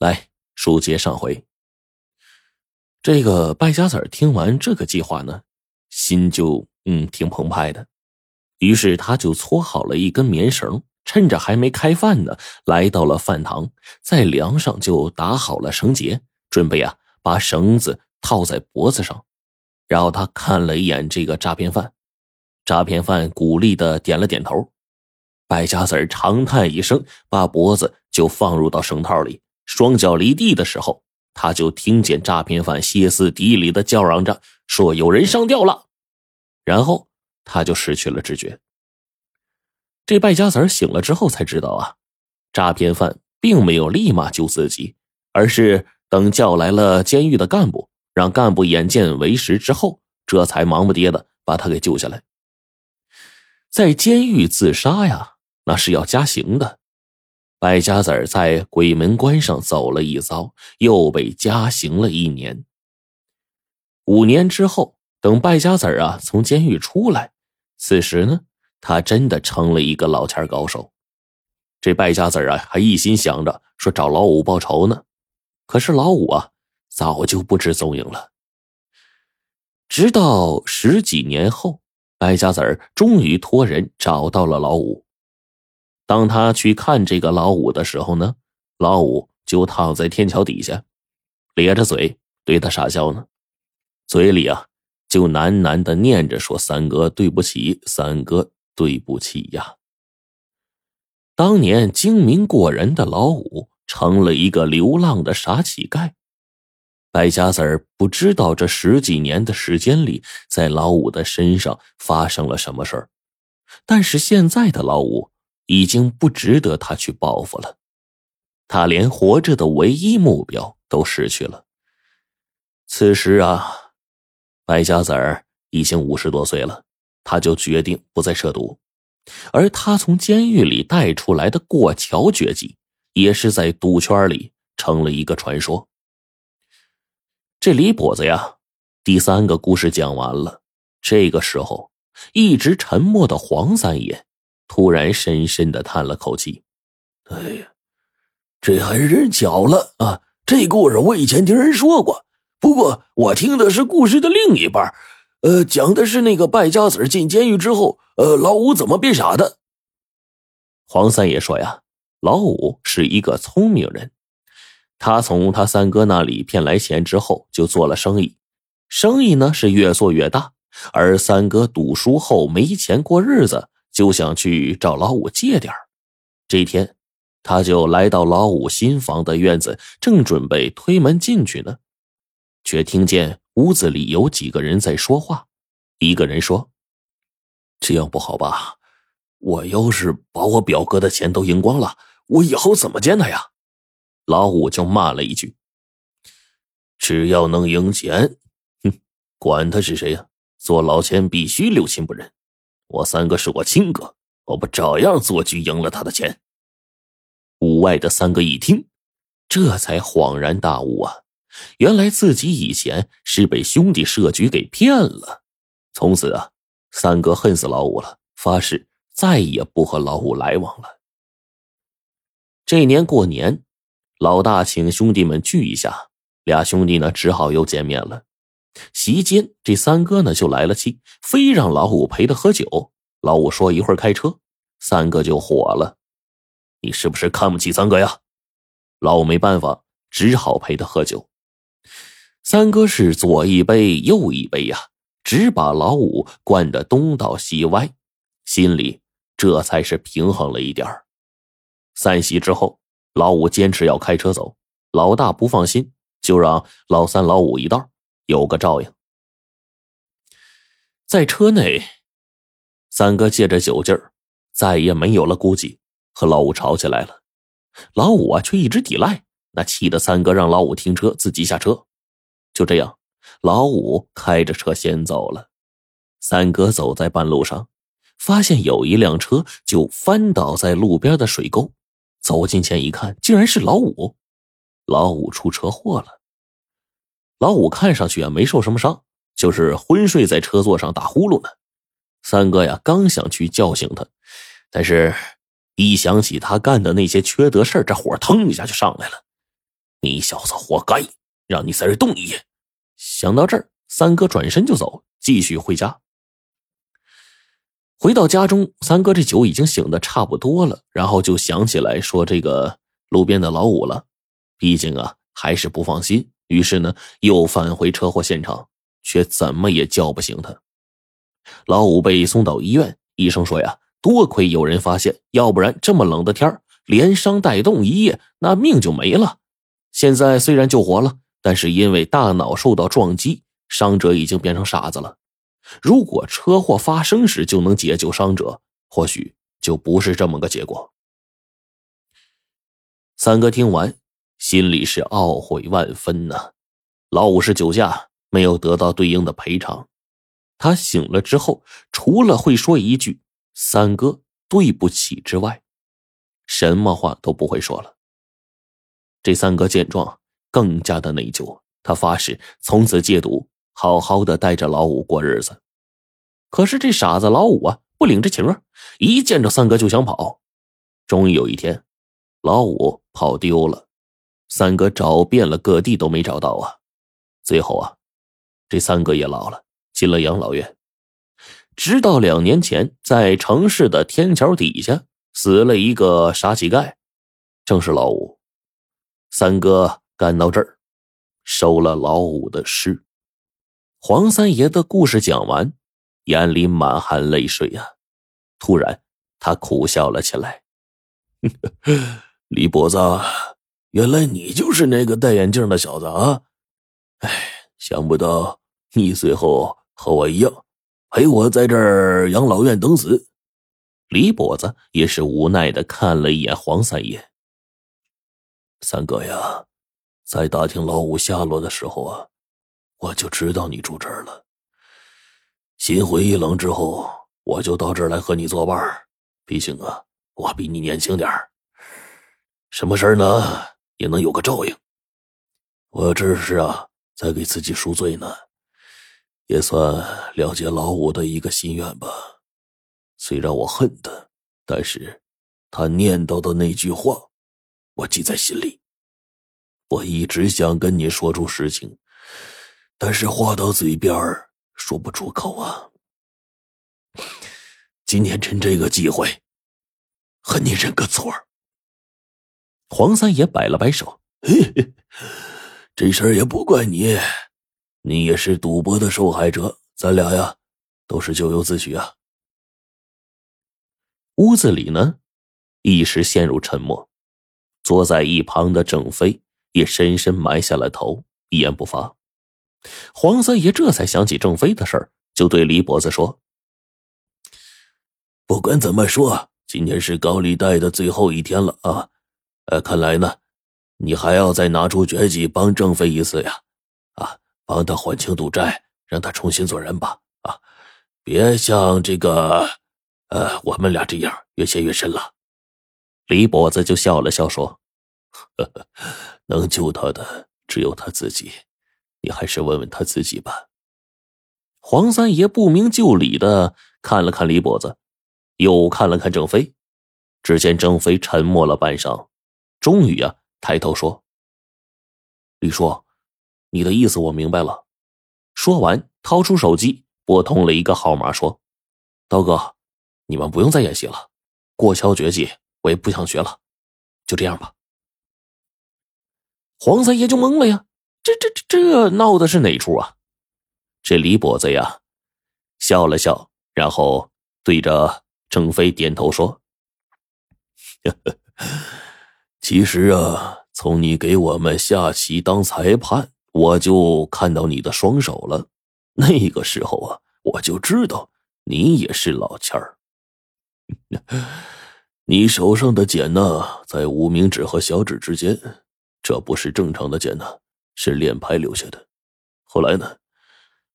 来，书接上回。这个败家子儿听完这个计划呢，心就挺澎湃的，于是他就搓好了一根棉绳，趁着还没开饭呢，来到了饭堂，在梁上就打好了绳结，准备啊把绳子套在脖子上。然后他看了一眼这个诈骗犯，诈骗犯鼓励的点了点头。败家子儿长叹一声，把脖子就放入到绳套里，双脚离地的时候，他就听见诈骗犯歇斯底里的叫嚷着说有人上吊了，然后他就失去了知觉。这败家子儿醒了之后才知道啊，诈骗犯并没有立马救自己，而是等叫来了监狱的干部，让干部眼见为实之后，这才忙不迭的把他给救下来。在监狱自杀呀，那是要加刑的。败家子儿在鬼门关上走了一遭，又被加刑了1年。5年之后，等败家子儿啊从监狱出来，此时呢，他真的成了一个老钱高手。这败家子儿啊还一心想着说找老五报仇呢，可是老五啊早就不知踪影了。直到10几年后，败家子儿终于托人找到了老五。当他去看这个老五的时候呢，老五就躺在天桥底下，咧着嘴对他傻笑呢，嘴里啊就喃喃地念着说三哥对不起，三哥对不起呀。当年精明过人的老五成了一个流浪的傻乞丐。败家子儿不知道这10几年的时间里，在老五的身上发生了什么事儿，但是现在的老五已经不值得他去报复了，他连活着的唯一目标都失去了。此时啊，败家子儿已经50多岁了，他就决定不再涉毒，而他从监狱里带出来的过桥绝技，也是在赌圈里成了一个传说。这李跛子呀，第3个故事讲完了。这个时候，一直沉默的黄三爷突然深深地叹了口气：“哎呀，这还真巧了啊！这故事我以前听人说过，不过我听的是故事的另一半，讲的是那个败家子进监狱之后，老五怎么变傻的。”黄三爷说呀，老五是一个聪明人。他从他三哥那里骗来钱之后就做了生意，生意呢是越做越大，而三哥赌输后没钱过日子，就想去找老五借点。这天他就来到老五新房的院子，正准备推门进去呢，却听见屋子里有几个人在说话。一个人说，这样不好吧，我要是把我表哥的钱都赢光了，我以后怎么见他呀？老五就骂了一句，只要能赢钱，管他是谁呀，做老钱必须留心不忍，我三哥是我亲哥，我不照样做局赢了他的钱。屋外的三哥一听，这才恍然大悟啊，原来自己以前是被兄弟设局给骗了。从此啊，三哥恨死老五了，发誓再也不和老五来往了。这年过年，老大请兄弟们聚一下，俩兄弟呢只好又见面了。席间这三哥呢就来了气，非让老五陪他喝酒。老五说一会儿开车，三哥就火了，你是不是看不起三哥呀？老五没办法，只好陪他喝酒。三哥是左一杯右一杯呀，只把老五灌得东倒西歪，心里这才是平衡了一点。散席之后，老五坚持要开车走，老大不放心，就让老三老五一道有个照应。在车内，三哥借着酒劲儿再也没有了顾忌，和老五吵起来了。老五啊却一直抵赖，那气得三哥让老五停车自己下车。就这样，老五开着车先走了。三哥走在半路上，发现有一辆车就翻倒在路边的水沟，走近前一看，竟然是老五。老五出车祸了。老五看上去啊没受什么伤，就是昏睡在车座上打呼噜呢。三哥呀刚想去叫醒他，但是一想起他干的那些缺德事儿，这火腾一下就上来了。你小子活该，让你在这冻一夜。想到这儿，三哥转身就走，继续回家。回到家中，三哥这酒已经醒得差不多了，然后就想起来说这个路边的老五了，毕竟啊还是不放心，于是呢又返回车祸现场，却怎么也叫不醒他。老五被送到医院，医生说呀，多亏有人发现，要不然这么冷的天连伤带冻一夜，那命就没了。现在虽然救活了，但是因为大脑受到撞击，伤者已经变成傻子了。如果车祸发生时就能解救伤者，或许就不是这么个结果。三哥听完，心里是懊悔万分呐。老五是酒驾，没有得到对应的赔偿。他醒了之后，除了会说一句“三哥，对不起”之外，什么话都不会说了。这三哥见状，更加的内疚，他发誓从此戒赌，好好的带着老五过日子。可是这傻子老五啊，不领这情啊，一见着三哥就想跑。终于有一天，老五跑丢了，三哥找遍了各地都没找到啊。最后啊，这三哥也老了，进了养老院。直到2年前，在城市的天桥底下死了一个傻乞丐，正是老五。三哥赶到这儿，收了老五的尸。黄三爷的故事讲完，眼里满含泪水啊！突然，他苦笑了起来。李伯子，原来你就是那个戴眼镜的小子啊！哎，想不到你最后和我一样，陪我在这儿养老院等死。李伯子也是无奈的看了一眼黄三爷。三哥呀，在打听老五下落的时候啊，我就知道你住这儿了。心灰意冷之后，我就到这儿来和你作伴，毕竟啊我比你年轻点儿，什么事儿呢也能有个照应。我这是啊在给自己赎罪呢，也算了解老五的一个心愿吧。虽然我恨他，但是他念叨的那句话我记在心里。我一直想跟你说出实情，但是话到嘴边说不出口啊。今天趁这个机会和你认个错。黄三爷摆了摆手，嘿嘿，这事儿也不怪你，你也是赌博的受害者，咱俩呀都是咎由自取啊。屋子里呢一时陷入沉默，坐在一旁的郑飞也深深埋下了头，一言不发。黄三爷这才想起郑飞的事儿，就对李伯子说，不管怎么说，今天是高利贷的最后一天了啊。看来呢你还要再拿出绝技帮郑飞一次呀，啊，帮他还清赌债，让他重新做人吧，啊，别像这个我们俩这样越陷越深了。李伯子就笑了笑说，呵呵，能救他的只有他自己，你还是问问他自己吧。黄三爷不明就里的看了看李伯子，又看了看郑飞，只见郑飞沉默了半晌，终于啊抬头说，李叔，你的意思我明白了。说完掏出手机拨通了一个号码说，刀哥，你们不用再演戏了，过桥绝技我也不想学了，就这样吧。黄三爷就懵了呀，这闹的是哪出啊？这李伯子呀笑了笑，然后对着郑飞点头说，其实啊从你给我们下棋当裁判，我就看到你的双手了，那个时候啊我就知道你也是老钱儿。你手上的茧呢在无名指和小指之间，这不是正常的茧呢，是练牌留下的。后来呢，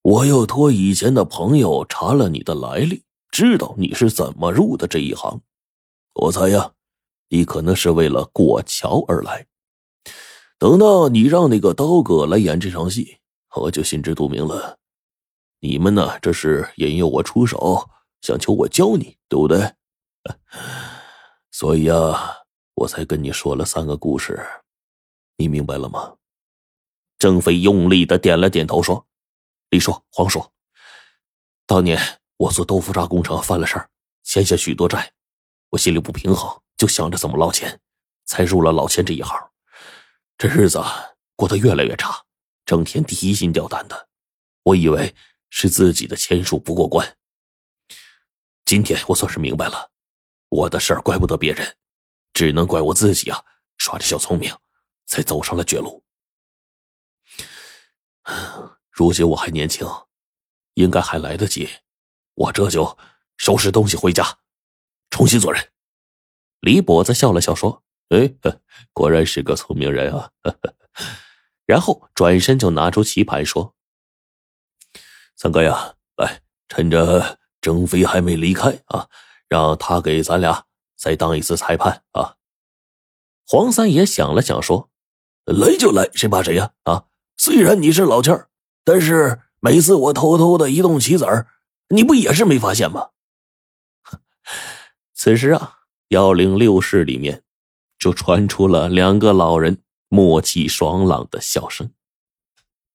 我又托以前的朋友查了你的来历，知道你是怎么入的这一行。我猜呀，你可能是为了过桥而来。等到你让那个刀哥来演这场戏，我就心知肚明了。你们呢，这是引诱我出手，想求我教你，对不对？所以啊，我才跟你说了3个故事。你明白了吗？郑飞用力的点了点头说，李叔、黄叔，当年我做豆腐渣工程犯了事儿，欠下许多债，我心里不平衡，就想着怎么捞钱，才入了老千这一行。这日子过得越来越差，整天提心吊胆的，我以为是自己的钱数不过关。今天我算是明白了，我的事儿怪不得别人，只能怪我自己啊，耍着小聪明才走上了绝路。如今我还年轻，应该还来得及，我这就收拾东西回家，重新做人。李跛子笑了笑说，哎，果然是个聪明人啊。然后转身就拿出棋盘说，三哥呀，来，趁着郑飞还没离开啊，让他给咱俩再当一次裁判啊。黄三爷想了想说，来就来，谁怕谁呀？啊，虽然你是老千儿，但是每次我偷偷的移动棋子儿，你不也是没发现吗？此时啊，106室里面就传出了两个老人默契爽朗的笑声。